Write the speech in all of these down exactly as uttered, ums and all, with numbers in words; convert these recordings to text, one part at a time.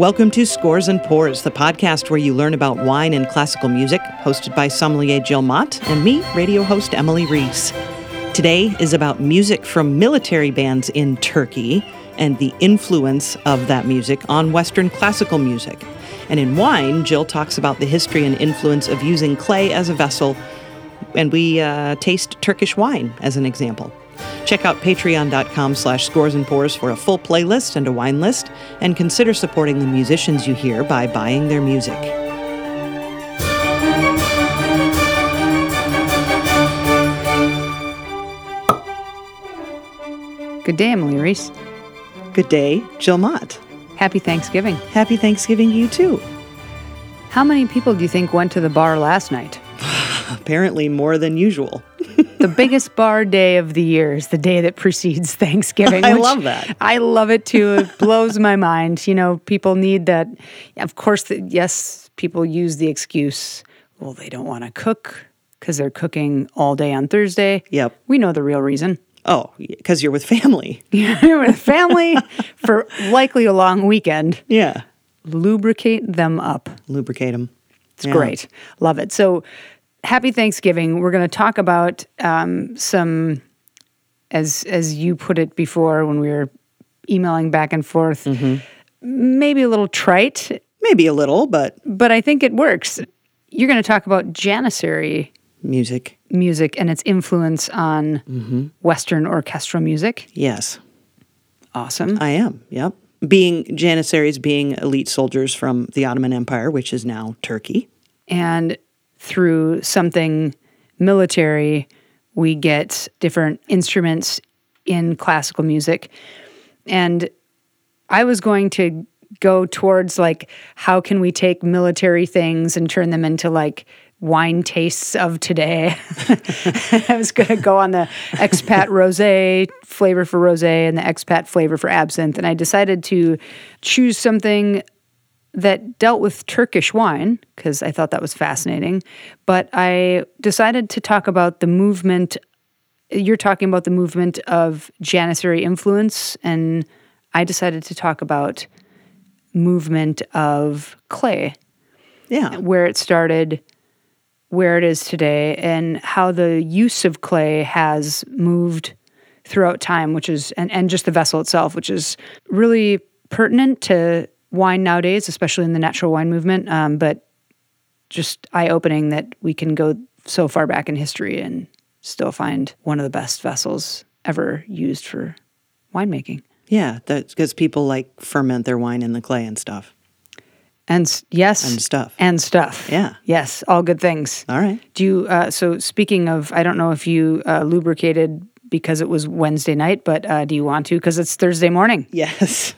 Welcome to Scores and Pours, the podcast where you learn about wine and classical music, hosted by sommelier Jill Mott and me, radio host Emily Reese. Today is about music from military bands in Turkey and the influence of that music on Western classical music. And in wine, Jill talks about the history and influence of using clay as a vessel, and we uh, taste Turkish wine as an example. Check out patreon.com slash scores and pours for a full playlist and a wine list, and consider supporting the musicians you hear by buying their music. Good day, Emily Reese. Good day, Jill Mott. Happy Thanksgiving. Happy Thanksgiving to you, too. How many people do you think went to the bar last night? Apparently more than usual. The biggest bar day of the year is the day that precedes Thanksgiving. I love that. I love it, too. It blows my mind. You know, people need that. Of course, the, yes, people use the excuse, well, they don't want to cook because they're cooking all day on Thursday. Yep. We know the real reason. Oh, because you're with family. You're with family for likely a long weekend. Yeah. Lubricate them up. Lubricate them. It's yeah. great. Love it. So, happy Thanksgiving. We're going to talk about um, some, as as you put it before when we were emailing back and forth, mm-hmm. maybe a little trite. Maybe a little, but... But I think it works. You're going to talk about Janissary... Music. Music and its influence on mm-hmm. Western orchestral music. Yes. Awesome. I am, yep. Being Janissaries, being elite soldiers from the Ottoman Empire, which is now Turkey. And... through something military, we get different instruments in classical music. And I was going to go towards, like, how can we take military things and turn them into, like, wine tastes of today? I was going to go on the expat rosé flavor for rosé and the expat flavor for absinthe. And I decided to choose something that dealt with Turkish wine, because I thought that was fascinating. But I decided to talk about the movement. You're talking about the movement of Janissary influence, and I decided to talk about movement of clay. Yeah. Where it started, where it is today, and how the use of clay has moved throughout time, which is, and, and just the vessel itself, which is really pertinent to wine nowadays, especially in the natural wine movement, um, but just eye-opening that we can go so far back in history and still find one of the best vessels ever used for winemaking. Yeah, that's because people, like, ferment their wine in the clay and stuff. And yes. And stuff. And stuff. Yeah. Yes, all good things. All right. Do you, uh, so speaking of, I don't know if you uh, lubricated because it was Wednesday night, but uh, do you want to? Because it's Thursday morning. Yes.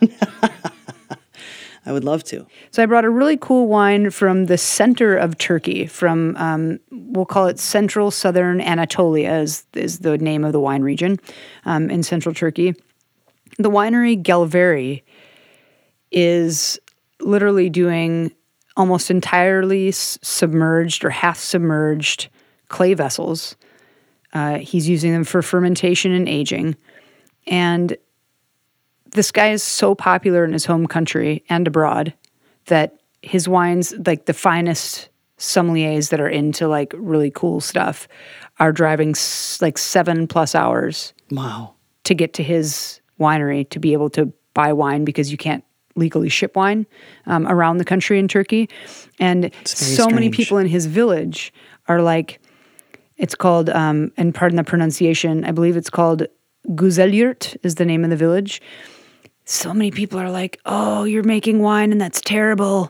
I would love to. So I brought a really cool wine from the center of Turkey, from, um, we'll call it Central Southern Anatolia is, is the name of the wine region um, in central Turkey. The winery Gelveri is literally doing almost entirely s- submerged or half-submerged clay vessels. Uh, he's using them for fermentation and aging. And this guy is so popular in his home country and abroad that his wines, like the finest sommeliers that are into, like, really cool stuff, are driving s- like seven plus hours. Wow. To get to his winery to be able to buy wine, because you can't legally ship wine um, around the country in Turkey. And so strange. Many people in his village are like, it's called, um, and pardon the pronunciation, I believe it's called Güzelyurt is the name of the village. So many people are like, oh, you're making wine and that's terrible.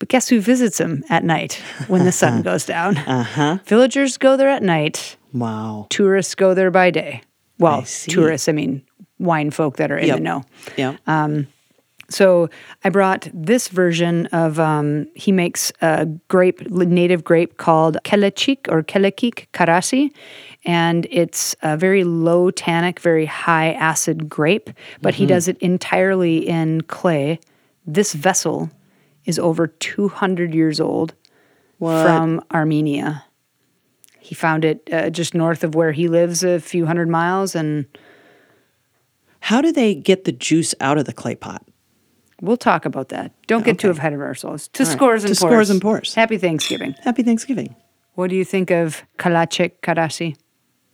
But guess who visits them at night when the sun goes down? Uh-huh. Villagers go there at night. Wow. Tourists go there by day. Well, I tourists, I mean, wine folk that are in yep. the know. Yeah. Um, so I brought this version of, um, he makes a grape, native grape called Kalecik or Kalecik Karası. And it's a very low tannic, very high acid grape, but mm-hmm. he does it entirely in clay. This vessel is over two hundred years old what? from Armenia. He found it uh, just north of where he lives, a few hundred miles. And how do they get the juice out of the clay pot? We'll talk about that. Don't get okay. too ahead of ourselves. To All scores right. and to pours. To scores and pours. Happy Thanksgiving. Happy Thanksgiving. What do you think of Kalecik Karası?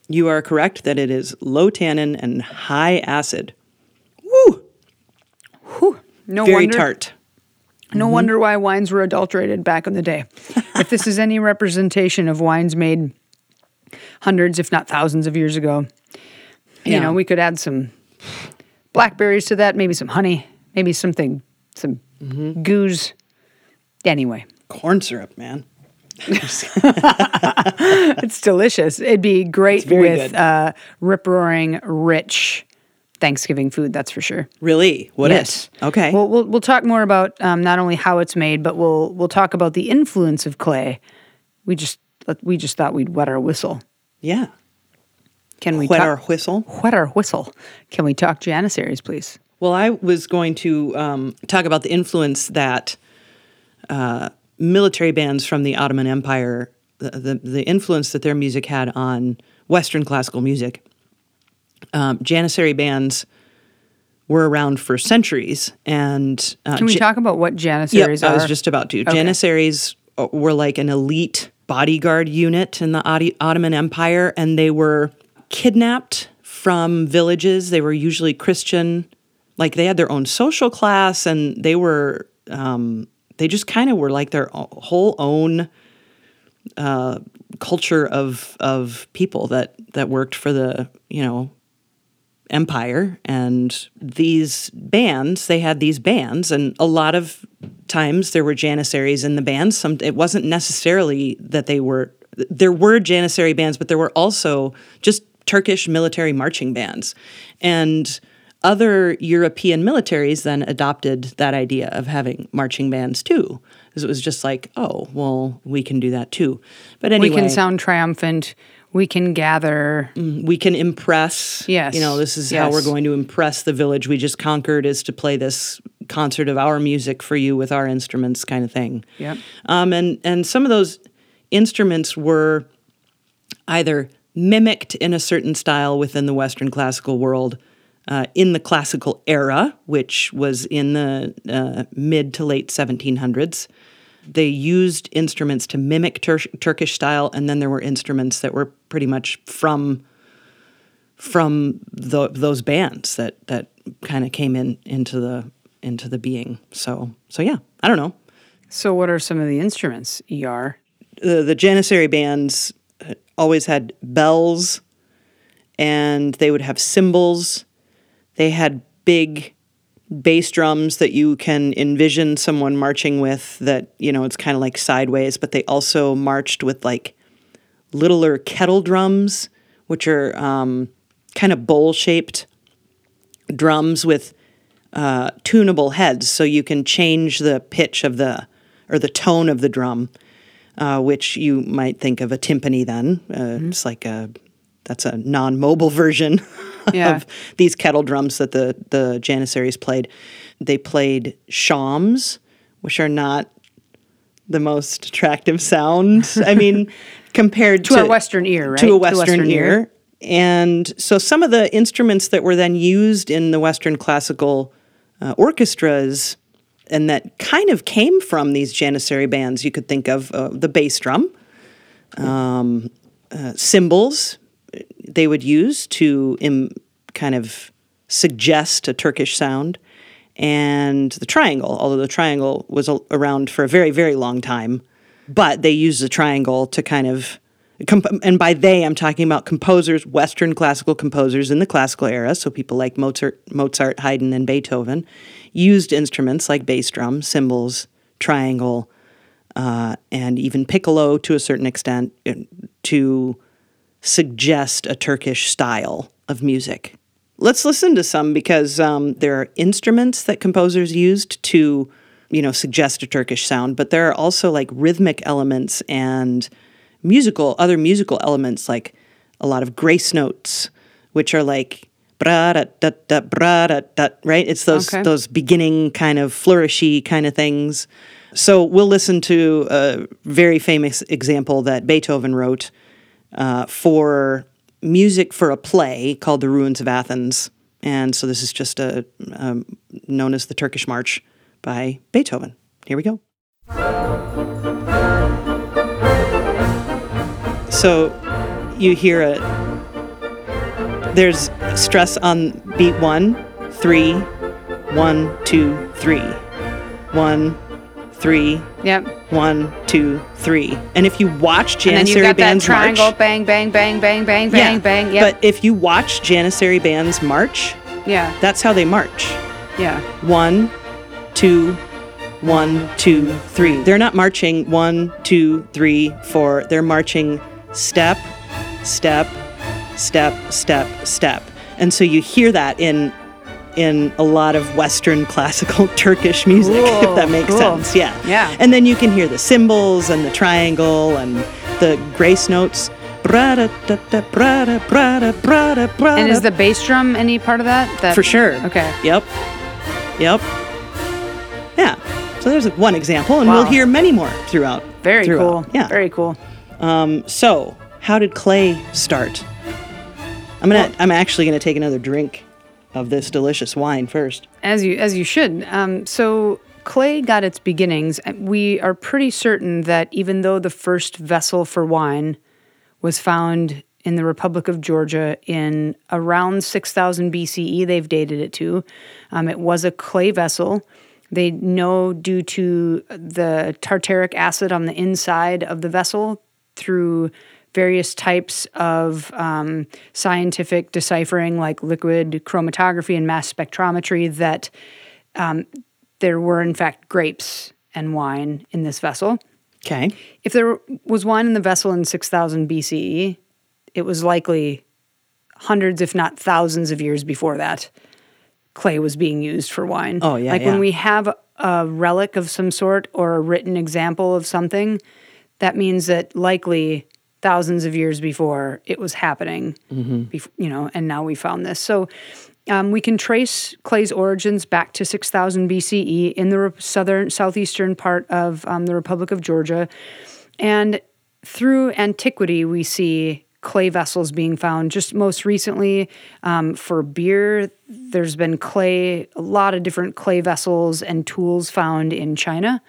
You are correct that it is low tannin and high acid. Woo! Whew. No Very wonder, tart. No mm-hmm. wonder why wines were adulterated back in the day. If this is any representation of wines made hundreds, if not thousands of years ago, yeah. you know, we could add some blackberries to that, maybe some honey, maybe something, some mm-hmm. goose. Anyway. Corn syrup, man. It's delicious. It'd be great with uh, rip-roaring, rich Thanksgiving food, that's for sure. Really? What yes. is? Okay. Well, we'll we'll talk more about um, not only how it's made, but we'll we'll talk about the influence of clay. We just we just thought we'd wet our whistle. Yeah. Can we wet talk, our whistle? Wet our whistle. Can we talk Janissaries, please? Well, I was going to um, talk about the influence that uh, military bands from the Ottoman Empire, the, the, the influence that their music had on Western classical music. Um, Janissary bands were around for centuries. And uh, Can we ja- talk about what Janissaries yep, are? I was just about to. Okay. Janissaries were like an elite bodyguard unit in the Ot- Ottoman Empire, and they were kidnapped from villages. They were usually Christian. Like, they had their own social class, and they were, um, they just kind of were like their whole own uh, culture of of people that, that worked for the, you know, empire. And these bands, they had these bands, and a lot of times there were Janissaries in the bands. Some, it wasn't necessarily that they were, there were Janissary bands, but there were also just Turkish military marching bands. And other European militaries then adopted that idea of having marching bands too, because it was just like, oh, well, we can do that too. But anyway, we can sound triumphant. We can gather. We can impress. Yes, you know, this is yes. how we're going to impress the village we just conquered, is to play this concert of our music for you with our instruments, kind of thing. Yeah. Um. And and some of those instruments were either mimicked in a certain style within the Western classical world. Uh, in the classical era, which was in the uh, mid to late seventeen hundreds, they used instruments to mimic Tur- Turkish style, and then there were instruments that were pretty much from from the, those bands that that kind of came in into the into the being. So, so yeah, I don't know. So, what are some of the instruments? E R the, the Janissary bands always had bells, and they would have cymbals. They had big bass drums that you can envision someone marching with that, you know, it's kind of like sideways, but they also marched with like littler kettle drums, which are um, kind of bowl-shaped drums with uh, tunable heads. So you can change the pitch of the, or the tone of the drum, uh, which you might think of a timpani then. Uh, mm-hmm. It's like a, that's a non-mobile version yeah. of these kettle drums that the, the Janissaries played. They played shams, which are not the most attractive sound. I mean, compared to, to a Western ear, right? To a Western, to Western ear. ear. And so some of the instruments that were then used in the Western classical uh, orchestras, and that kind of came from these Janissary bands, you could think of uh, the bass drum, um, uh, cymbals, they would use to Im- kind of suggest a Turkish sound, and the triangle, although the triangle was a- around for a very, very long time, but they used the triangle to kind of, comp- and by they I'm talking about composers, Western classical composers in the classical era, so people like Mozart, Mozart, Haydn, and Beethoven, used instruments like bass drum, cymbals, triangle, uh, and even piccolo to a certain extent to suggest a Turkish style of music. Let's listen to some, because um, there are instruments that composers used to, you know, suggest a Turkish sound, but there are also like rhythmic elements and musical, other musical elements, like a lot of grace notes, which are like bra da da da bra da da, right? It's those okay. those beginning kind of flourishy kind of things. So we'll listen to a very famous example that Beethoven wrote Uh, for music for a play called The Ruins of Athens. And so this is just a um, known as the Turkish March. by Beethoven. Here we go. So you hear a, there's stress on beat one, three, one, two, three, one, three, yep. one, two, three. And if you watch Janissary Band's march, and then you got that triangle, bang, bang, bang, bang, bang, bang, bang. Yep. But if you watch Janissary Band's march, yeah, that's how they march. Yeah. One, two, one, two, three. They're not marching one, two, three, four. They're marching step, step, step, step, step. And so you hear that in in a lot of Western classical Turkish music, cool, if that makes cool. sense. Yeah. Yeah. And then you can hear the cymbals and the triangle and the grace notes. And is the bass drum any part of that? that? For sure. Okay. Yep. Yep. Yeah. So there's one example, and wow. we'll hear many more throughout. Very throughout. cool. Yeah. Very cool. Um, so, how did clay start? I'm gonna. Well, I'm actually gonna take another drink of this delicious wine first. As you as you should. Um, so clay got its beginnings. We are pretty certain that even though the first vessel for wine was found in the Republic of Georgia in around six thousand B C E, they've dated it to. Um, it was a clay vessel. They know due to the tartaric acid on the inside of the vessel through various types of um, scientific deciphering like liquid chromatography and mass spectrometry that um, there were, in fact, grapes and wine in this vessel. Okay. If there was wine in the vessel in six thousand B C E, it was likely hundreds, if not thousands of years before that, clay was being used for wine. Oh, yeah, Like yeah. when we have a relic of some sort or a written example of something, that means that likely thousands of years before it was happening, mm-hmm. bef- you know, and now we found this. So um, we can trace clay's origins back to six thousand B C E in the re- southern, southeastern part of um, the Republic of Georgia. And through antiquity, we see clay vessels being found. Just most recently, um, for beer, there's been clay, a lot of different clay vessels and tools found in China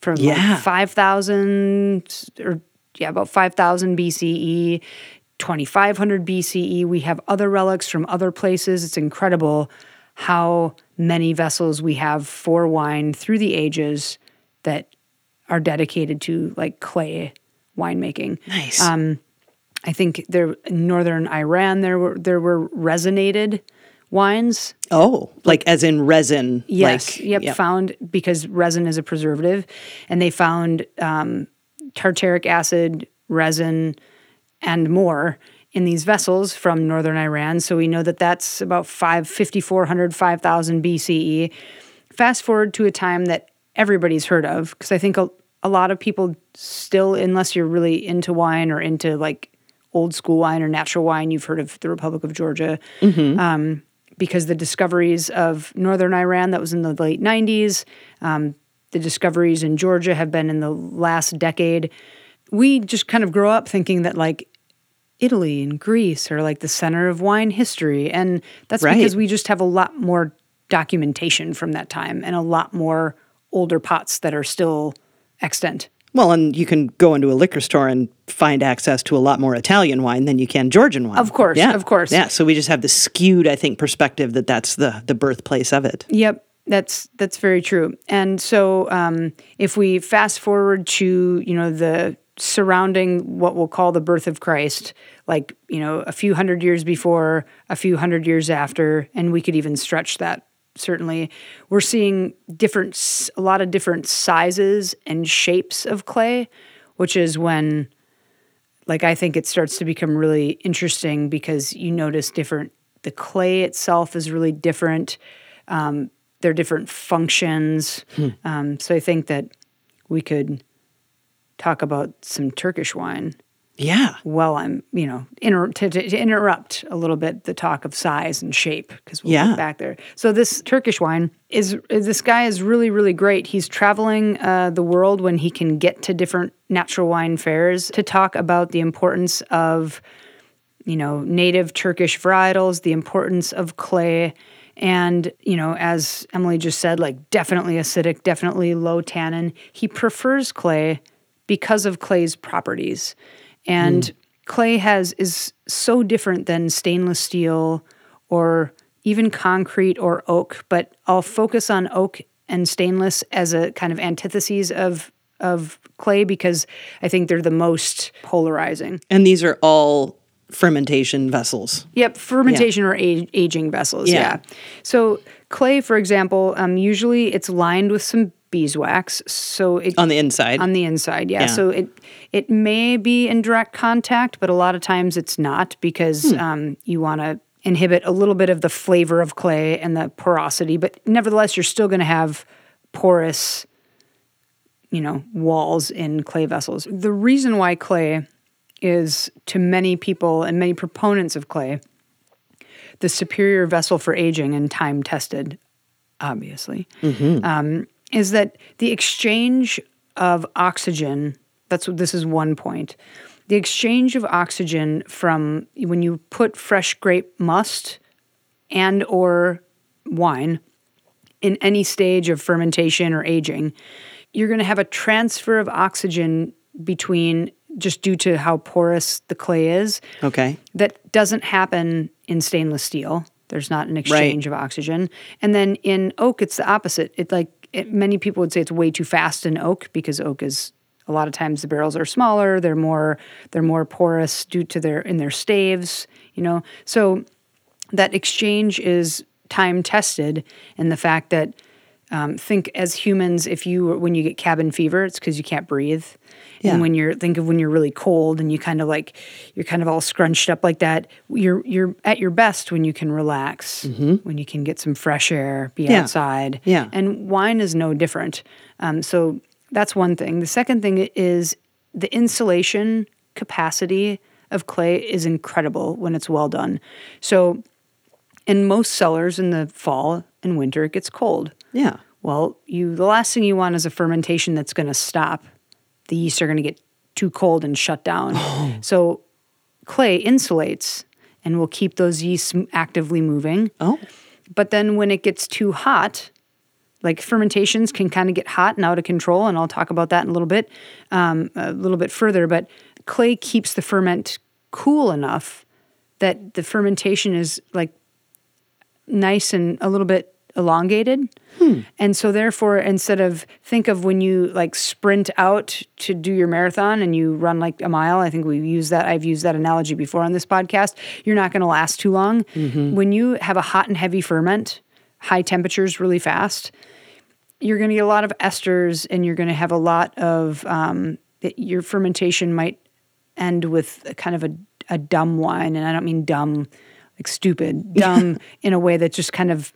from yeah. like five thousand or Yeah, about five thousand B C E, twenty-five hundred B C E. We have other relics from other places. It's incredible how many vessels we have for wine through the ages that are dedicated to like clay winemaking. Nice. Um, I think there in northern Iran there were there were resinated wines. Oh, like as in resin. Yes. Like, yep, yep. Found because resin is a preservative, and they found. Um, tartaric acid, resin, and more in these vessels from northern Iran. So we know that that's about five thousand four hundred, five thousand B C E. Fast forward to a time that everybody's heard of, because I think a, a lot of people still, unless you're really into wine or into like old school wine or natural wine, you've heard of the Republic of Georgia. Mm-hmm. Um, because the discoveries of northern Iran, that was in the late nineties, um, the discoveries in Georgia have been in the last decade. We just kind of grow up thinking that like Italy and Greece are like the center of wine history. And that's right. because we just have a lot more documentation from that time and a lot more older pots that are still extant. Well, and you can go into a liquor store and find access to a lot more Italian wine than you can Georgian wine. Of course, yeah. of course. Yeah, so we just have this skewed, I think, perspective that that's the, the birthplace of it. Yep. That's that's very true. And so um, if we fast forward to, you know, the surrounding what we'll call the birth of Christ, like, you know, a few hundred years before, a few hundred years after, and we could even stretch that, certainly, we're seeing different, a lot of different sizes and shapes of clay, which is when, like, I think it starts to become really interesting because you notice different, the clay itself is really different. Um Their different functions. Hmm. Um, so I think that we could talk about some Turkish wine. Yeah. Well, I'm, you know, inter- to, to interrupt a little bit the talk of size and shape because we'll yeah. get back there. So this Turkish wine is, is this guy is really, really great. He's traveling uh, the world when he can get to different natural wine fairs to talk about the importance of, you know, native Turkish varietals, the importance of clay. And, you know, as Emily just said, like definitely acidic, definitely low tannin. He prefers clay because of clay's properties. And mm. clay has is so different than stainless steel or even concrete or oak, but I'll focus on oak and stainless as a kind of antitheses of of clay because I think they're the most polarizing. And these are all fermentation vessels. Yep, fermentation yeah. or age, aging vessels, yeah. yeah. So clay, for example, um, usually it's lined with some beeswax. So it, on the inside. On the inside, yeah. yeah. So it it may be in direct contact, but a lot of times it's not because hmm. um, you want to inhibit a little bit of the flavor of clay and the porosity, but nevertheless, you're still going to have porous, you know, walls in clay vessels. The reason why clay is, to many people and many proponents of clay, the superior vessel for aging and time-tested, obviously, mm-hmm. um, is that the exchange of oxygen, that's what this is one point, the exchange of oxygen from when you put fresh grape must and or wine in any stage of fermentation or aging, you're going to have a transfer of oxygen between, just due to how porous the clay is. Okay. That doesn't happen in stainless steel. There's not an exchange right. of oxygen. And then in oak, it's the opposite. It like it, many people would say it's way too fast in oak because oak is... a lot of times the barrels are smaller, they're more they're more porous due to their in their staves, you know. So that exchange is time tested, and the fact that um, think as humans, if you when you get cabin fever, it's because you can't breathe. Yeah. And when you're think of when you're really cold and you kind of like you're kind of all scrunched up like that, you're you're at your best when you can relax, mm-hmm. when you can get some fresh air, be yeah. outside. Yeah. And wine is no different. Um, so that's one thing. The second thing is the insulation capacity of clay is incredible when it's well done. So in most cellars in the fall and winter, it gets cold. Yeah. Well, you the last thing you want is a fermentation that's going to stop. The yeast are going to get too cold and shut down. Oh. So clay insulates and will keep those yeasts actively moving. Oh. But then when it gets too hot... like fermentations can kind of get hot and out of control, and I'll talk about that in a little bit, um, a little bit further. But clay keeps the ferment cool enough that the fermentation is like nice and a little bit elongated. Hmm. And so therefore, instead of, think of when you like sprint out to do your marathon and you run like a mile, I think we've used that, I've used that analogy before on this podcast, you're not going to last too long. Mm-hmm. When you have a hot and heavy ferment, high temperatures really fast, you're going to get a lot of esters, and you're going to have a lot of um, – your fermentation might end with a kind of a, a dumb wine, and I don't mean dumb, like stupid, dumb in a way that's just kind of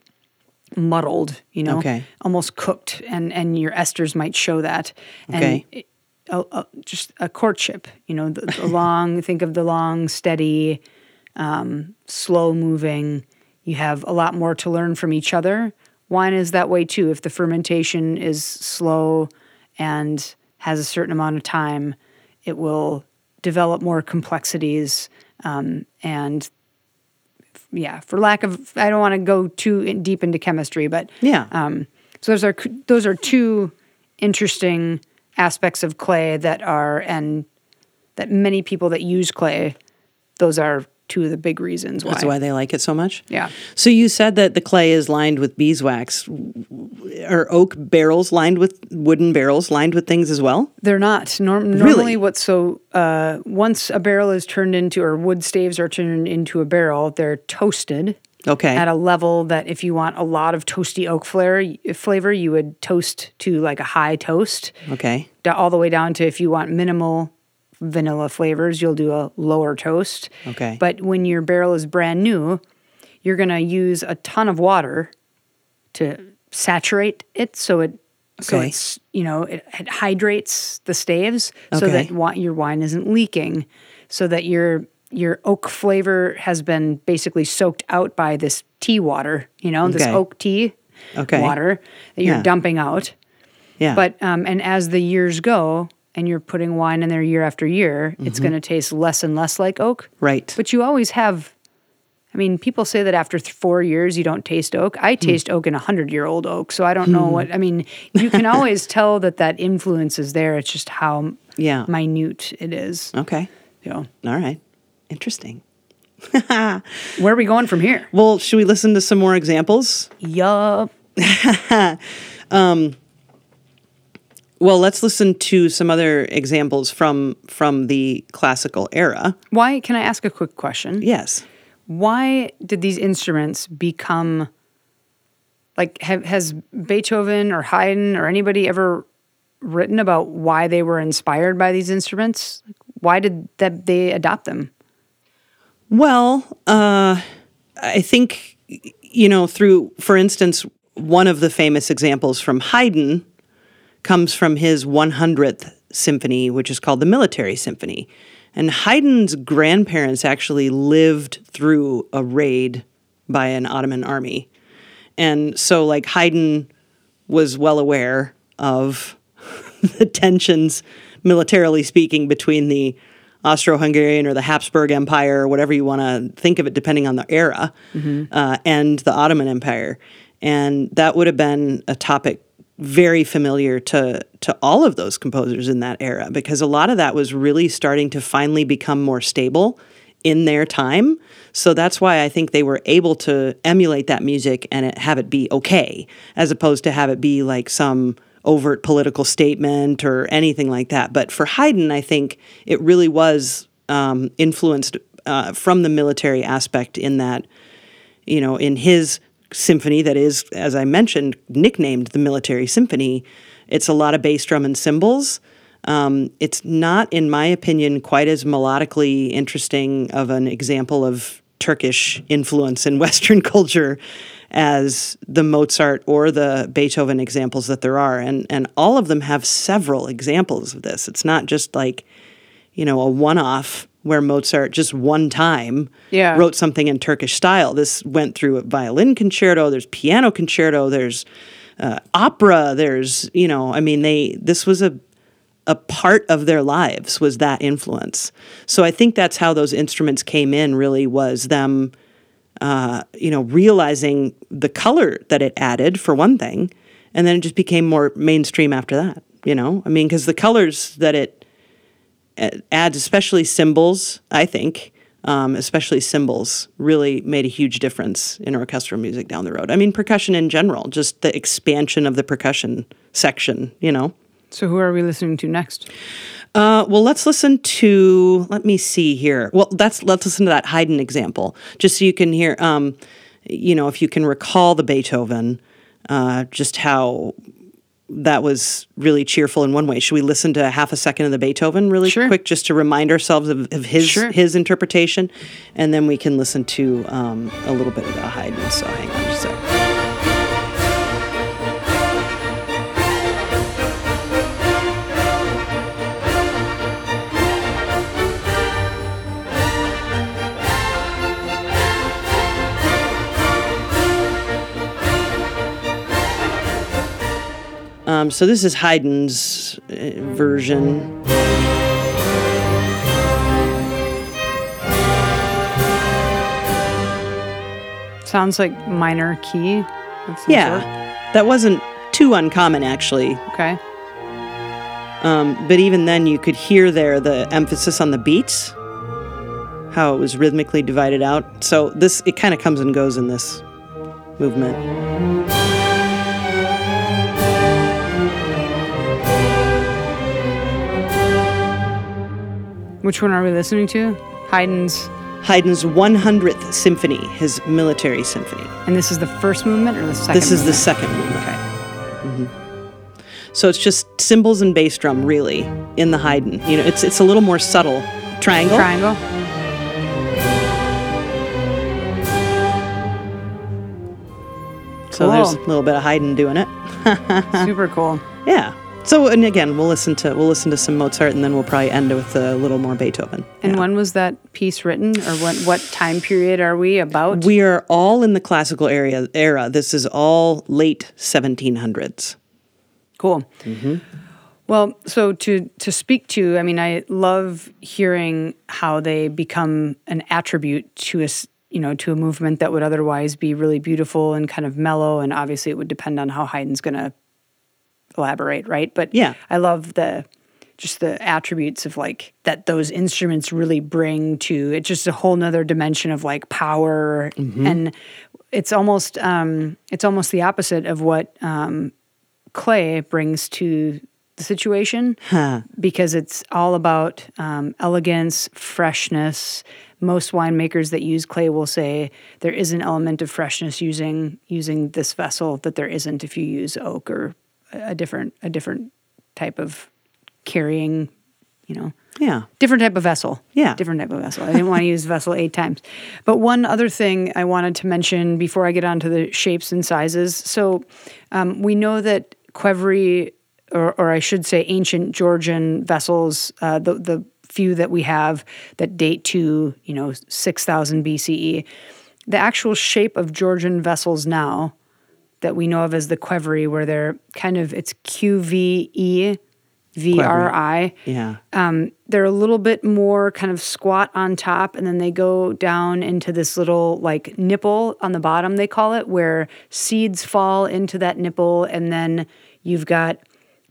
muddled, you know, okay. almost cooked, and, and your esters might show that. Okay. And it, a, a, just a courtship, you know, the, the long – think of the long, steady, um, slow-moving – you have a lot more to learn from each other. Wine is that way too. If the fermentation is slow and has a certain amount of time, it will develop more complexities. Um, and f- yeah, for lack of, I don't want to go too in deep into chemistry, but yeah. Um, so those are those are two interesting aspects of clay that are, and that many people that use clay, those are two of the big reasons why. That's why they like it so much? Yeah. So you said that the clay is lined with beeswax. Are oak barrels lined with, wooden barrels lined with things as well? They're not. Norm- normally really? what's so, uh, once a barrel is turned into, or wood staves are turned into a barrel, they're toasted. Okay. At a level that if you want a lot of toasty oak flavor, flavor you would toast to like a high toast. Okay. All the way down to if you want minimal vanilla flavors, you'll do a lower toast. Okay. But when your barrel is brand new, you're going to use a ton of water to saturate it so it okay. so it's, you know, it, it hydrates the staves okay. so that wa- your wine isn't leaking, so that your your oak flavor has been basically soaked out by this tea water, you know, okay. this oak tea okay. water that you're yeah. dumping out. Yeah. But um and as the years go, and you're putting wine in there year after year, mm-hmm. it's going to taste less and less like oak. Right. But you always have I mean, people say that after th- four years you don't taste oak. I taste mm. oak in one hundred-year-old oak, so I don't mm. know what, I mean, you can always tell that that influence is there. It's just how yeah. minute it is. Okay. Yeah. All right. Interesting. Where are we going from here? Well, should we listen to some more examples? Yup. um, well, let's listen to some other examples from from the classical era. Why, can I ask a quick question? Yes. Why did these instruments become, like, have, has Beethoven or Haydn or anybody ever written about why they were inspired by these instruments? Why did that they adopt them? Well, uh, I think, you know, through, for instance, one of the famous examples from Haydn comes from his one hundredth symphony, which is called the Military Symphony. And Haydn's grandparents actually lived through a raid by an Ottoman army. And so, like, Haydn was well aware of the tensions, militarily speaking, between the Austro-Hungarian or the Habsburg Empire, whatever you want to think of it, depending on the era, mm-hmm. uh, and the Ottoman Empire. And that would have been a topic very familiar to to all of those composers in that era, because a lot of that was really starting to finally become more stable in their time. So that's why I think they were able to emulate that music and it, have it be okay, as opposed to have it be like some overt political statement or anything like that. But for Haydn, I think it really was um, influenced uh, from the military aspect in that, you know, in his symphony that is, as I mentioned, nicknamed the Military Symphony, it's a lot of bass drum and cymbals. Um, it's not, in my opinion, quite as melodically interesting of an example of Turkish influence in Western culture as the Mozart or the Beethoven examples that there are. And and all of them have several examples of this. It's not just like, you know, a one-off where Mozart just one time yeah. wrote something in Turkish style. This went through a violin concerto, there's piano concerto, there's uh, opera, there's, you know, I mean, they this was a a part of their lives, was that influence. So I think that's how those instruments came in, really was them, uh, you know, realizing the color that it added, for one thing, and then it just became more mainstream after that, you know? I mean, because the colors that it adds, especially cymbals, I think, um, especially cymbals, really made a huge difference in orchestral music down the road. I mean, percussion in general, just the expansion of the percussion section, you know? So who are we listening to next? Uh, well, let's listen to, let me see here. Well, that's, let's listen to that Haydn example, just so you can hear, um, you know, if you can recall the Beethoven, uh, just how that was really cheerful in one way. Should we listen to half a second of the Beethoven really sure. quick, just to remind ourselves of, of his sure. his interpretation? And then we can listen to um, a little bit of the Haydn. So hang on just a second. Um, so this is Haydn's uh, version. Sounds like minor key. Yeah, sort. That wasn't too uncommon, actually. Okay. Um, but even then, you could hear there the emphasis on the beats, how it was rhythmically divided out. So this, it kind of comes and goes in this movement. Which one are we listening to? Haydn's? Haydn's one hundredth Symphony, his Military Symphony. And this is the first movement or the second This is movement? The second movement. Okay. Mm-hmm. So it's just cymbals and bass drum, really, in the Haydn. You know, it's it's a little more subtle. Triangle. Triangle. So cool. There's a little bit of Haydn doing it. Super cool. Yeah. So, and again, we'll listen to we'll listen to some Mozart, and then we'll probably end with a little more Beethoven. And yeah. When was that piece written, or what what time period are we about? We are all in the classical era. era. This is all late seventeen hundreds. Cool. Mm-hmm. Well, so to to speak to, I mean, I love hearing how they become an attribute to a you know, to a movement that would otherwise be really beautiful and kind of mellow. And obviously it would depend on how Haydn's going to elaborate, right? But yeah, I love the just the attributes of like that those instruments really bring to it, just a whole nother dimension of like power. Mm-hmm. And it's almost um, it's almost the opposite of what um, clay brings to the situation, huh. because it's all about um, elegance, freshness. Most winemakers that use clay will say there is an element of freshness using using this vessel that there isn't if you use oak or a different a different type of carrying, you know. Yeah. Different type of vessel. Yeah. Different type of vessel. I didn't want to use vessel eight times. But one other thing I wanted to mention before I get on to the shapes and sizes. So um, we know that qvevri, or, or I should say ancient Georgian vessels, uh, the, the few that we have that date to, you know, six thousand B C E, the actual shape of Georgian vessels now that we know of as the qvevri, where they're kind of, it's Q V E V R I. Yeah. Um, they're a little bit more kind of squat on top, and then they go down into this little like nipple on the bottom, they call it, where seeds fall into that nipple, and then you've got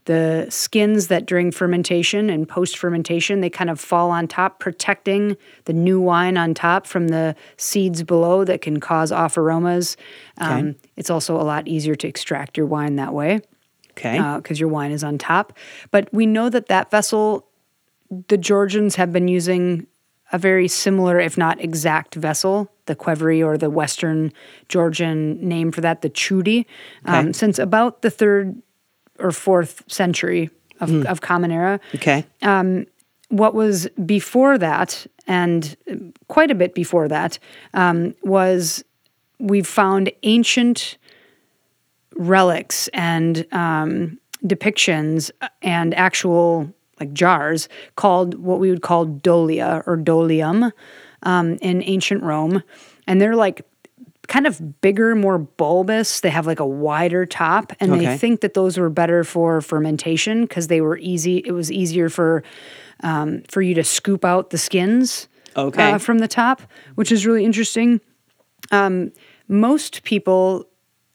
the skins that during fermentation and post-fermentation, they kind of fall on top, protecting the new wine on top from the seeds below that can cause off aromas. Um, okay. It's also a lot easier to extract your wine that way. Okay. Because uh, your wine is on top. But we know that that vessel, the Georgians have been using a very similar, if not exact, vessel, the qvevri, or the Western Georgian name for that, the Chudi, um, okay. since about the third or fourth century of, mm. of Common Era. Okay. Um, what was before that, and quite a bit before that, um, was we found ancient relics and um, depictions and actual like jars called what we would call dolia or dolium um, in ancient Rome. And they're like kind of bigger, more bulbous. They have like a wider top, and okay. they think that those were better for fermentation because they were easy. It was easier for um, for you to scoop out the skins okay. uh, from the top, which is really interesting. Um, most people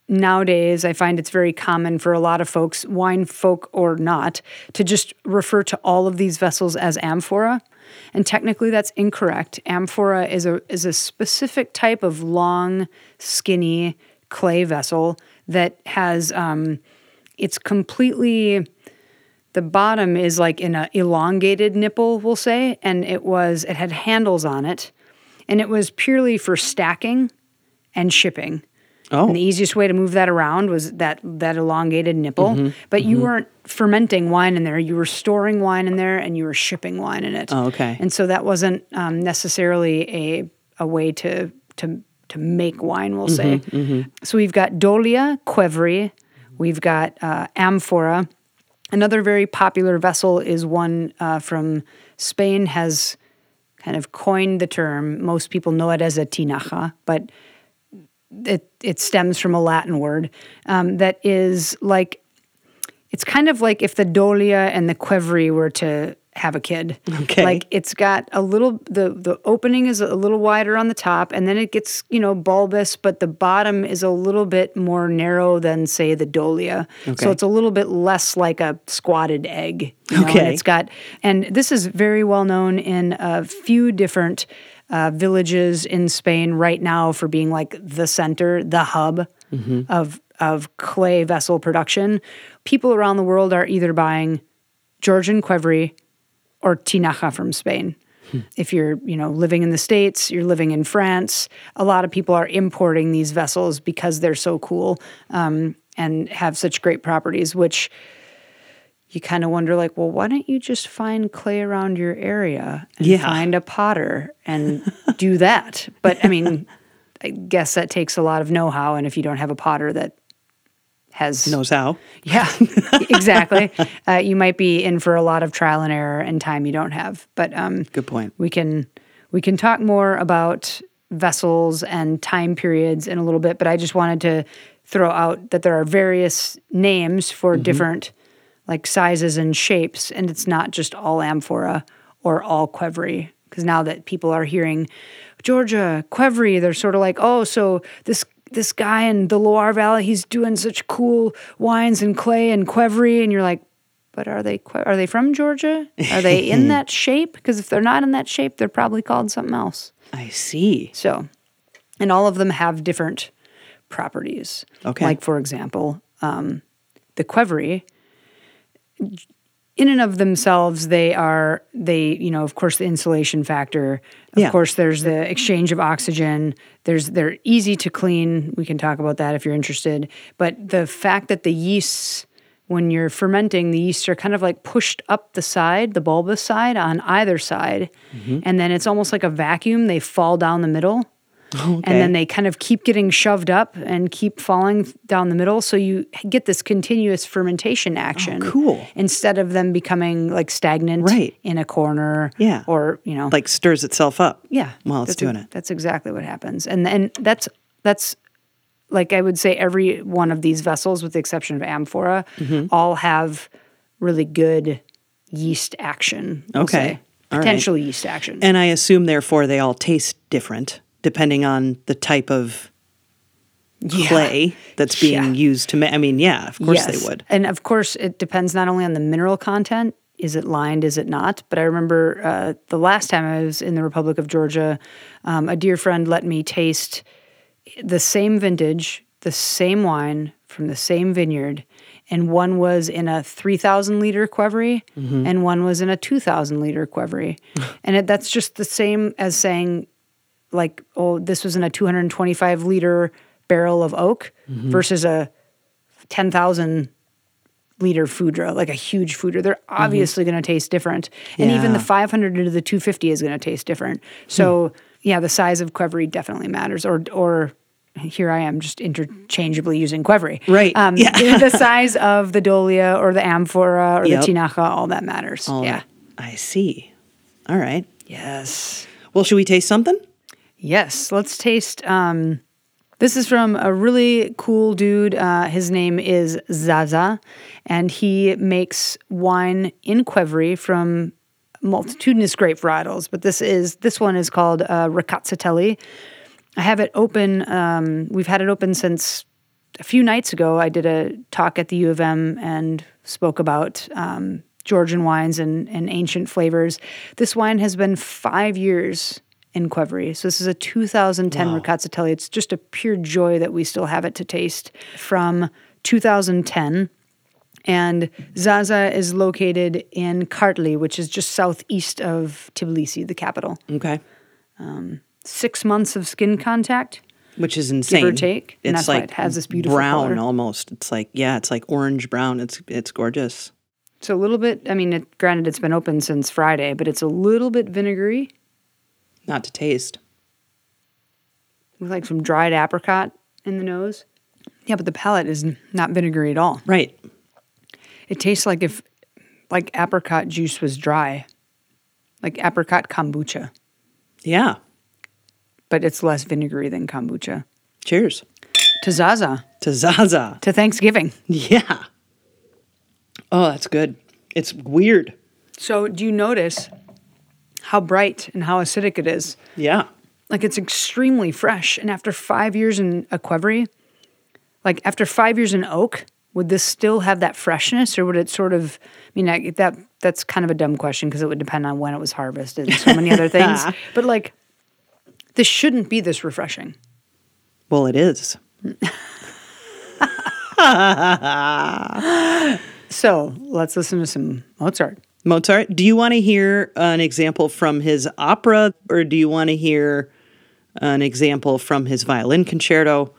nowadays, I find it's very common for a lot of folks, wine folk or not, to just refer to all of these vessels as amphora. And technically that's incorrect. Amphora is a is a specific type of long, skinny clay vessel that has, um, it's completely, the bottom is like in an elongated nipple, we'll say, and it was, it had handles on it, and it was purely for stacking and shipping. Oh. And the easiest way to move that around was that that elongated nipple. Mm-hmm. But you mm-hmm. weren't fermenting wine in there. You were storing wine in there, and you were shipping wine in it. Oh, okay. And so that wasn't um, necessarily a a way to to to make wine, we'll say. Mm-hmm, mm-hmm. So we've got dolia, qvevri, we've got uh, amphora. Another very popular vessel is one uh, from Spain, has kind of coined the term. Most people know it as a tinaja, but It it stems from a Latin word um, that is like, it's kind of like if the dolia and the qvevri were to have a kid. Okay. Like it's got a little, the, the opening is a little wider on the top, and then it gets, you know, bulbous, but the bottom is a little bit more narrow than, say, the dolia. Okay. So it's a little bit less like a squatted egg. You know? Okay. And it's got, and this is very well known in a few different Uh, villages in Spain right now for being like the center, the hub mm-hmm. of of clay vessel production. People around the world are either buying Georgian qvevri or tinaja from Spain. Hmm. If you're, you know, living in the States, you're living in France, a lot of people are importing these vessels because they're so cool um, and have such great properties, which you kind of wonder, like, well, why don't you just find clay around your area and yeah. find a potter and do that? But, I mean, I guess that takes a lot of know-how, and if you don't have a potter that has... Knows how. Yeah, exactly. uh, you might be in for a lot of trial and error and time you don't have. But um, good point. We can we can talk more about vessels and time periods in a little bit, but I just wanted to throw out that there are various names for mm-hmm. different... like sizes and shapes, and it's not just all amphora or all qvevri, because now that people are hearing Georgia, qvevri, they're sort of like, oh, so this this guy in the Loire Valley, he's doing such cool wines and clay and qvevri, and you're like, but are they are they from Georgia? Are they in that shape? Because if they're not in that shape, they're probably called something else. I see. So, and all of them have different properties. Okay. Like, for example, um, the qvevri, in and of themselves, they are, they, you know, of course, the insulation factor. Of yeah. course, there's the exchange of oxygen. There's, they're easy to clean. We can talk about that if you're interested. But the fact that the yeasts, when you're fermenting, the yeasts are kind of like pushed up the side, the bulbous side on either side. Mm-hmm. And then it's almost like a vacuum. They fall down the middle. Okay. And then they kind of keep getting shoved up and keep falling down the middle. So you get this continuous fermentation action. Oh, cool. Instead of them becoming like stagnant right. in a corner. Yeah. Or, you know. Like stirs itself up. Yeah. While it's doing a, it. That's exactly what happens. And and that's that's. Like I would say every one of these vessels, with the exception of amphora, mm-hmm. all have really good yeast action. We'll okay. Say. Potential right. yeast action. And I assume, therefore, they all taste different depending on the type of yeah. clay that's being yeah. used to make. I mean, yeah, of course yes. they would. And, of course, it depends not only on the mineral content. Is it lined? Is it not? But I remember uh, the last time I was in the Republic of Georgia, um, a dear friend let me taste the same vintage, the same wine from the same vineyard, and one was in a three thousand liter qvevri, mm-hmm. and one was in a two thousand liter qvevri. And it, that's just the same as saying, like, oh, this was in a two hundred twenty-five liter barrel of oak mm-hmm. versus a ten thousand liter foudre, like a huge foudre. They're obviously mm-hmm. going to taste different. And yeah. even the five hundred to the two fifty is going to taste different. So... Mm. Yeah, the size of qvevri definitely matters, or or here I am just interchangeably using qvevri. Right. Um, yeah. The size of the dolia or the amphora or yep. the tinaja, all that matters. All yeah. That. I see. All right. Yes. Well, should we taste something? Yes. Let's taste. Um, this is from a really cool dude. Uh, his name is Zaza, and he makes wine in qvevri from multitudinous grape varietals, but this is this one is called uh, Rkatsiteli. I have it open. Um, we've had it open since a few nights ago. I did a talk at the U of M and spoke about um, Georgian wines and, and ancient flavors. This wine has been five years in qvevri, so this is a two thousand ten wow. Rkatsiteli. It's just a pure joy that we still have it to taste from two thousand ten. And Zaza is located in Kartli, which is just southeast of Tbilisi, the capital. Okay. Um, six months of skin contact. Which is insane. Give or take. It's and that's like why it has this beautiful brown color. Almost. It's like, yeah, it's like orange brown. It's it's gorgeous. It's a little bit, I mean, it, granted it's been open since Friday, but it's a little bit vinegary. Not to taste. With like some dried apricot in the nose. Yeah, but the palate is not vinegary at all. Right. It tastes like if, like apricot juice was dry, like apricot kombucha. Yeah. But it's less vinegary than kombucha. Cheers. To Zaza. To Zaza. To Thanksgiving. Yeah. Oh, that's good. It's weird. So do you notice how bright and how acidic it is? Yeah. Like it's extremely fresh. And after five years in a qvevri, like after five years in oak, would this still have that freshness, or would it sort of, I mean, I, that that's kind of a dumb question because it would depend on when it was harvested and so many other things. But, like, this shouldn't be this refreshing. Well, it is. So let's listen to some Mozart. Mozart. Do you want to hear an example from his opera, or do you want to hear an example from his violin concerto?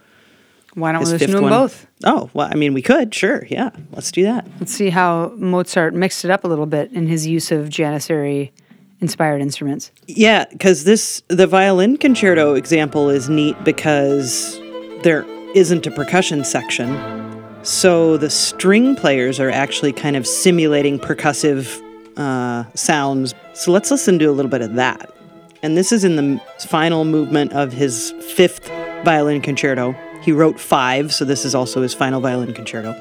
Why don't we listen to them both? Oh, well, I mean, we could, sure, yeah. Let's do that. Let's see how Mozart mixed it up a little bit in his use of Janissary-inspired instruments. Yeah, because this, the violin concerto example is neat because there isn't a percussion section, so the string players are actually kind of simulating percussive uh, sounds. So let's listen to a little bit of that. And this is in the final movement of his fifth violin concerto. He wrote five, so this is also his final violin concerto.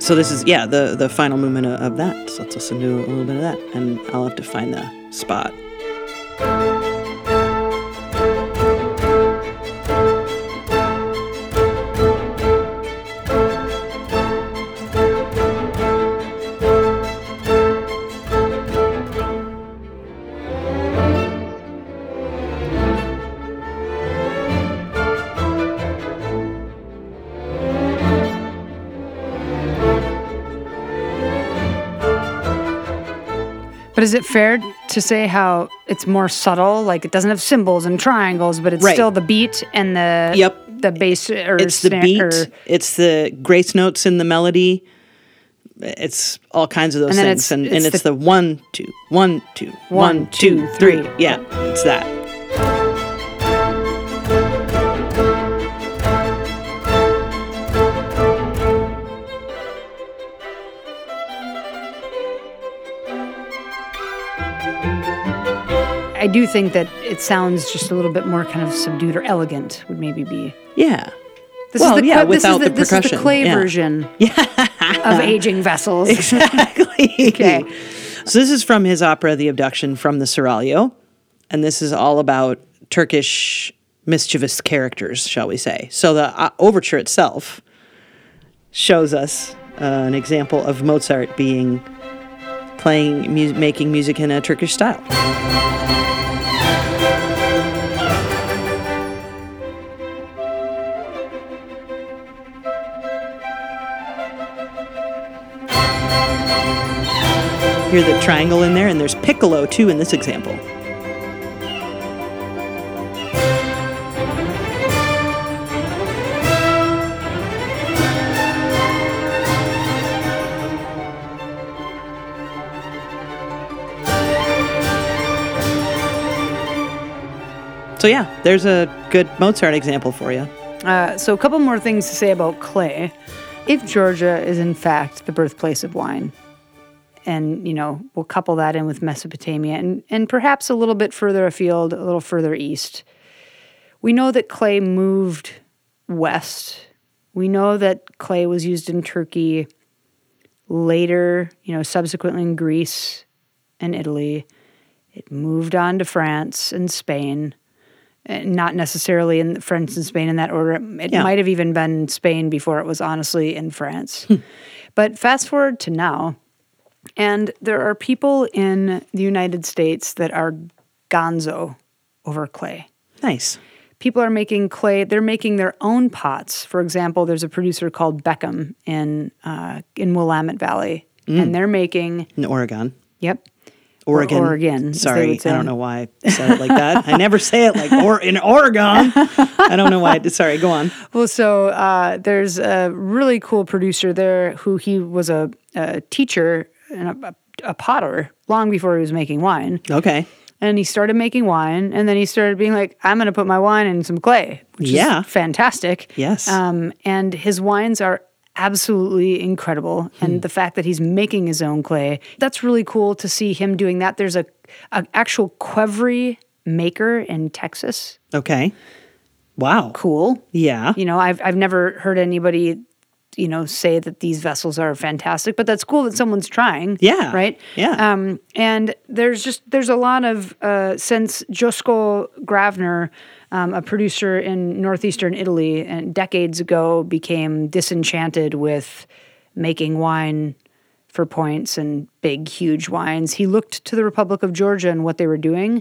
So this is, yeah, the, the final movement of, of that. So let's listen to a little bit of that, and I'll have to find the spot. But is it fair to say how it's more subtle? Like it doesn't have cymbals and triangles, but it's right. still the beat and the yep. the bass or it's the beat, or, it's the grace notes in the melody. It's all kinds of those and things. It's, and, it's and it's the, the one, two, one, two, one, two, three. three. Yeah, it's that. I do think that it sounds just a little bit more kind of subdued or elegant would maybe be. Yeah. This well, is the, yeah, this without is the, the percussion. This is the clay yeah. version yeah. of Aging Vessels. Exactly. Okay. So this is from his opera, The Abduction from the Seraglio, and this is all about Turkish mischievous characters, shall we say. So the uh, overture itself shows us uh, an example of Mozart being playing, mu- making music in a Turkish style. Hear the triangle in there, and there's piccolo too in this example. So yeah, there's a good Mozart example for you. Uh, so a couple more things to say about clay. If Georgia is in fact the birthplace of wine, and, you know, we'll couple that in with Mesopotamia and, and perhaps a little bit further afield, a little further east. We know that clay moved west. We know that clay was used in Turkey later, you know, subsequently in Greece and Italy. It moved on to France and Spain, not necessarily in France and Spain in that order. It yeah. might have even been Spain before it was honestly in France. But fast forward to now. And there are people in the United States that are gonzo over clay. Nice. People are making clay. They're making their own pots. For example, there's a producer called Beckham in uh, in Willamette Valley. Mm. And they're making... In Oregon. Yep. Oregon. Or Oregon. Sorry, I don't know why I said it like that. I never say it like or in Oregon. I don't know why. I did. Sorry, go on. Well, so uh, there's a really cool producer there who he was a, a teacher... and a, a potter long before he was making wine. Okay. And he started making wine, and then he started being like, I'm going to put my wine in some clay, which yeah. is fantastic. Yes. Um, and his wines are absolutely incredible. Hmm. And the fact that he's making his own clay, that's really cool to see him doing that. There's a, a actual qvevri maker in Texas. Okay. Wow. Cool. Yeah. You know, I've I've never heard anybody... you know, say that these vessels are fantastic, but that's cool that someone's trying. Yeah. Right? Yeah. Um, and there's just, there's a lot of, uh, since Josko Gravner, um, a producer in northeastern Italy, and decades ago became disenchanted with making wine for points and big, huge wines, he looked to the Republic of Georgia and what they were doing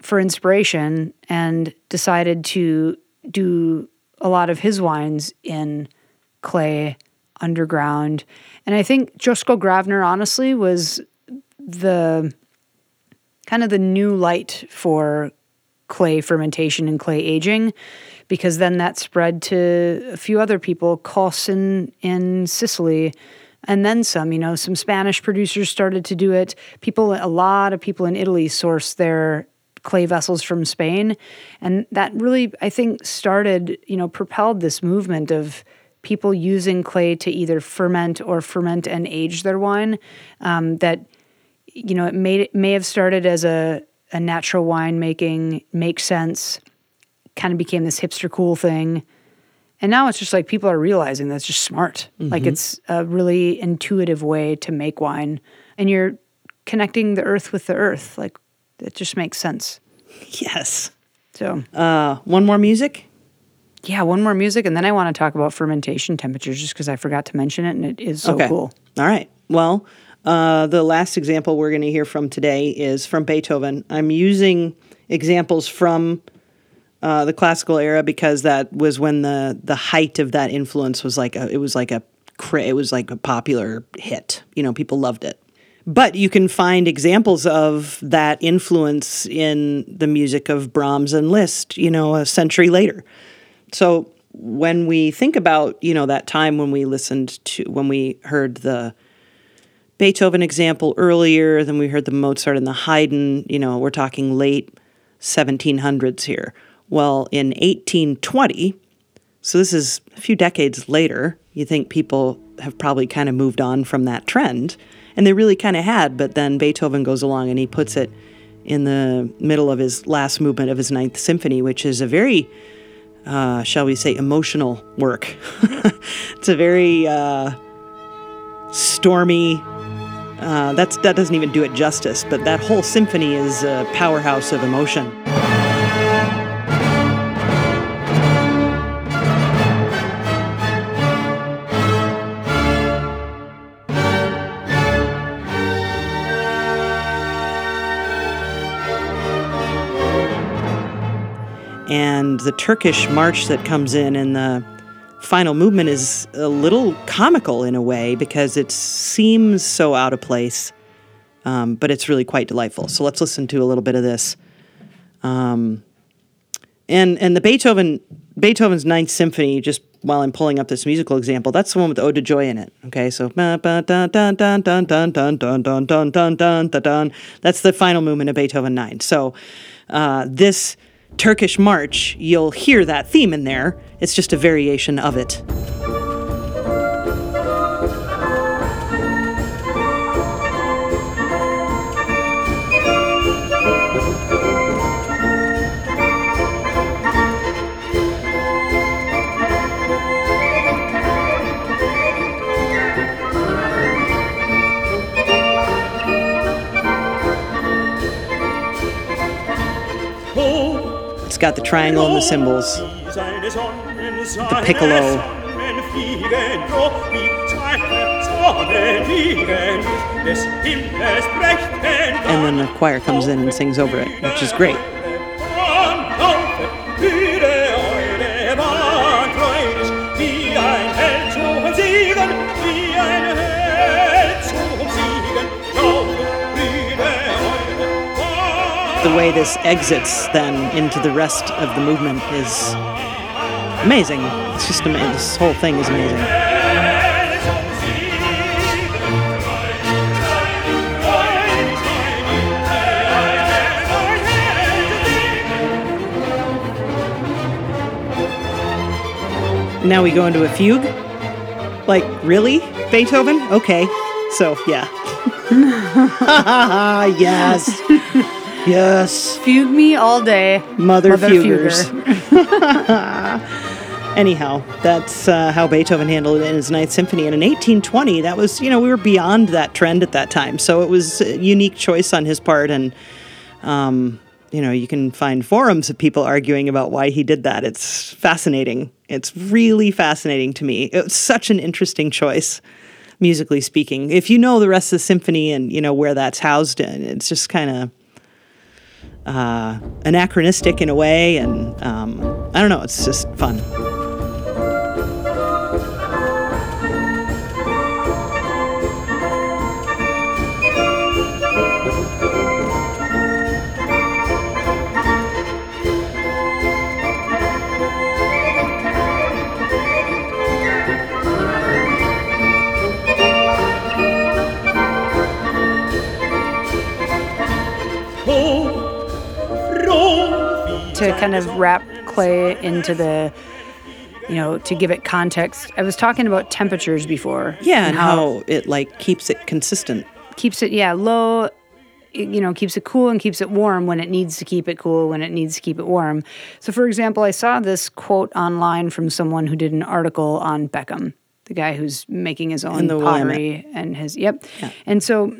for inspiration and decided to do a lot of his wines in clay underground. And I think Josko Gravner honestly was the kind of the new light for clay fermentation and clay aging, because then that spread to a few other people, Cossin in Sicily, and then some, you know, some Spanish producers started to do it. People, a lot of people in Italy source their clay vessels from Spain. And that really, I think, started, you know, propelled this movement of people using clay to either ferment or ferment and age their wine, um, that, you know, it may, it may have started as a, a natural wine making, makes sense, kind of became this hipster cool thing. And now it's just like people are realizing that's just smart. Mm-hmm. Like it's a really intuitive way to make wine. And you're connecting the earth with the earth. Like it just makes sense. Yes. So. Uh, one more music? Yeah, one more music, and then I want to talk about fermentation temperatures just because I forgot to mention it, and it is so okay. cool. All right. Well, uh, the last example we're going to hear from today is from Beethoven. I'm using examples from uh, the classical era because that was when the, the height of that influence was like a, it was like a it was like a popular hit. You know, people loved it. But you can find examples of that influence in the music of Brahms and Liszt, you know, a century later. So when we think about, you know, that time when we listened to, when we heard the Beethoven example earlier, then we heard the Mozart and the Haydn, you know, we're talking late seventeen hundreds here. Well, in eighteen twenty, so this is a few decades later, you think people have probably kind of moved on from that trend, and they really kind of had, but then Beethoven goes along and he puts it in the middle of his last movement of his Ninth Symphony, which is a very, uh, shall we say, emotional work. It's a very uh, stormy, uh, that's, that doesn't even do it justice, but that whole symphony is a powerhouse of emotion. And the Turkish March that comes in in the final movement is a little comical in a way because it seems so out of place, um, but it's really quite delightful. So let's listen to a little bit of this. Um, and and the Beethoven Beethoven's Ninth Symphony, just while I'm pulling up this musical example, that's the one with the Ode to Joy in it. Okay, so that's the final movement of Beethoven nine. So uh, this Turkish March, you'll hear that theme in there. It's just a variation of it. Got the triangle and the cymbals, the piccolo. And then the choir comes in and sings over it, which is great. The way this exits then into the rest of the movement is amazing. It's just amazing. This whole thing is amazing. Now we go into a fugue. Like, really? Beethoven? Okay. So, yeah. Yes. Yes. Fugue me all day. Mother, Mother Fugers. Anyhow, that's uh, how Beethoven handled it in his Ninth Symphony. And in eighteen twenty, that was, you know, we were beyond that trend at that time. So it was a unique choice on his part. And, um, you know, you can find forums of people arguing about why he did that. It's fascinating. It's really fascinating to me. It's such an interesting choice, musically speaking. If you know the rest of the symphony and, you know, where that's housed in, it's just kind of Uh, anachronistic in a way, and um, I don't know, it's just fun. To kind of wrap Clay into the, you know, to give it context, I was talking about temperatures before. Yeah, and how, how it, like, keeps it consistent. Keeps it, yeah, low, you know, keeps it cool and keeps it warm when it needs to keep it cool, when it needs to keep it warm. So, for example, I saw this quote online from someone who did an article on Beckham, the guy who's making his own pottery and his, yep. Yeah. And so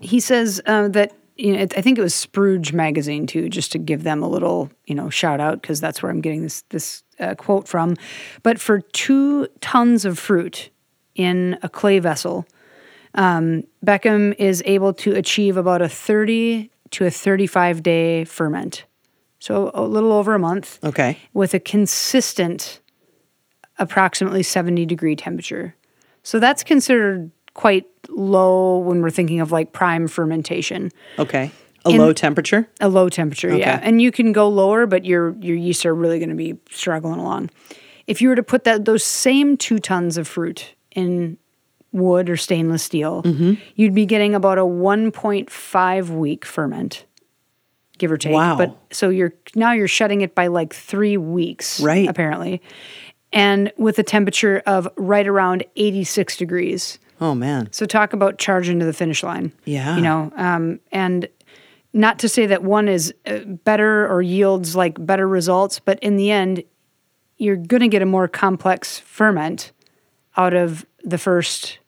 he says uh, that, you know, I think it was Spruge magazine too, just to give them a little, you know, shout out, because that's where I'm getting this this uh, quote from. But for two tons of fruit in a clay vessel, um, Beckham is able to achieve about a thirty to a thirty-five day ferment, so a little over a month. Okay, with a consistent, approximately seventy degree temperature. So that's considered quite low when we're thinking of like prime fermentation. Okay. A and low temperature? A low temperature, okay. yeah. And you can go lower, but your your yeasts are really going to be struggling along. If you were to put that those same two tons of fruit in wood or stainless steel, mm-hmm. you'd be getting about a one point five week ferment, give or take. Wow. But so you're now you're shutting it by like three weeks, right. apparently. And with a temperature of right around eighty-six degrees. Oh, man. So talk about charging to the finish line. Yeah. You know, um, and not to say that one is better or yields like better results, but in the end, you're going to get a more complex ferment out of the first,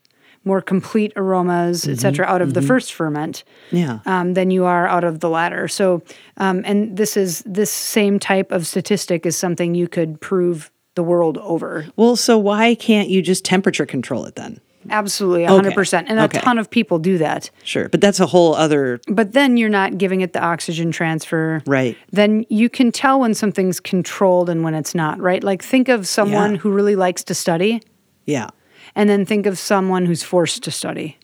more complete aromas, mm-hmm. et cetera, out of mm-hmm. the first ferment yeah. um, than you are out of the latter. So, um, and this is this same type of statistic is something you could prove the world over. Well, so why can't you just temperature control it then? Absolutely, one hundred percent. Okay. And a okay. ton of people do that. Sure, but that's a whole other... But then you're not giving it the oxygen transfer. Right. Then you can tell when something's controlled and when it's not, right? Like think of someone yeah. who really likes to study. Yeah. And then think of someone who's forced to study.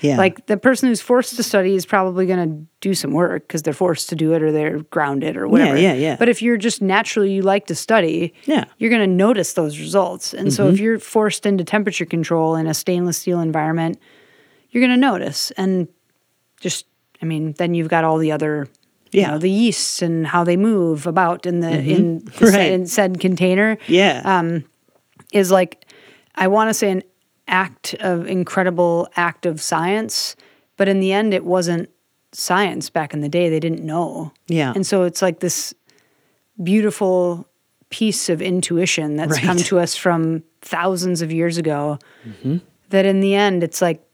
yeah. Like the person who's forced to study is probably going to do some work because they're forced to do it or they're grounded or whatever. Yeah, yeah, yeah. But if you're just naturally, you like to study, yeah. you're going to notice those results. And mm-hmm. so if you're forced into temperature control in a stainless steel environment, you're going to notice. And just, I mean, then you've got all the other... Yeah, you know, the yeasts and how they move about in the mm-hmm. in the right. said, in said container. Yeah, um, is like... I want to say an act of incredible act of science, but in the end, it wasn't science back in the day. They didn't know. Yeah. And so it's like this beautiful piece of intuition that's right. come to us from thousands of years ago mm-hmm. that in the end, it's like,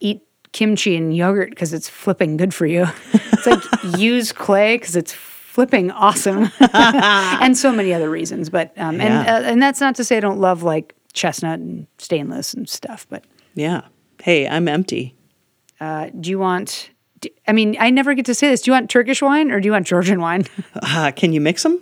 eat kimchi and yogurt because it's flipping good for you. It's like, use clay because it's flipping awesome. And so many other reasons. But um, yeah. and uh, and that's not to say I don't love, like, chestnut and stainless and stuff, but yeah. Hey, I'm empty. Uh, do you want? Do, I mean, I never get to say this. Do you want Turkish wine or do you want Georgian wine? Uh, can you mix them?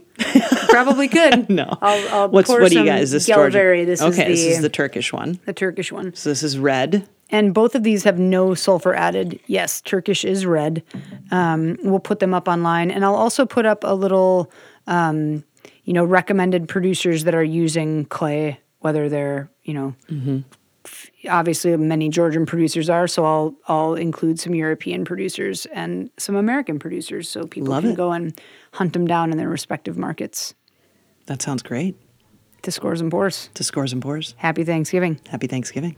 Probably could. No. I'll, I'll What's, pour what some do you guys? This Gelveri. This okay, is the, this is the Turkish one. The Turkish one. So this is red. And both of these have no sulfur added. Yes, Turkish is red. Um, we'll put them up online, and I'll also put up a little, um, you know, recommended producers that are using clay. Whether they're, you know, mm-hmm. obviously many Georgian producers are, so I'll I'll include some European producers and some American producers so people Love can it. go and hunt them down in their respective markets. That sounds great. To Scores and Pours. To Scores and Pours. Happy Thanksgiving. Happy Thanksgiving.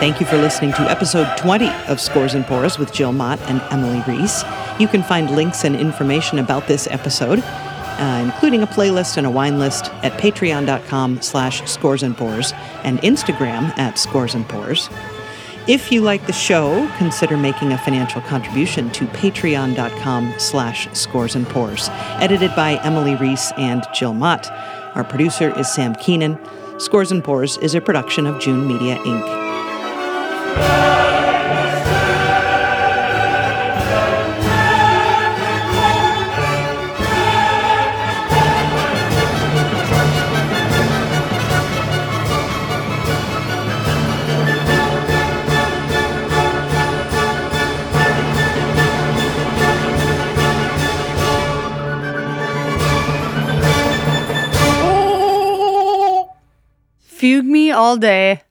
Thank you for listening to episode twenty of Scores and Pours with Jill Mott and Emily Reese. You can find links and information about this episode, uh, including a playlist and a wine list at patreon.com slash scores and pours and Instagram at scores and pours. If you like the show, consider making a financial contribution to patreon.com slash scores and pours. Edited by Emily Reese and Jill Mott. Our producer is Sam Keenan. Scores and Pours is a production of June Media, Incorporated. Fugue me all day.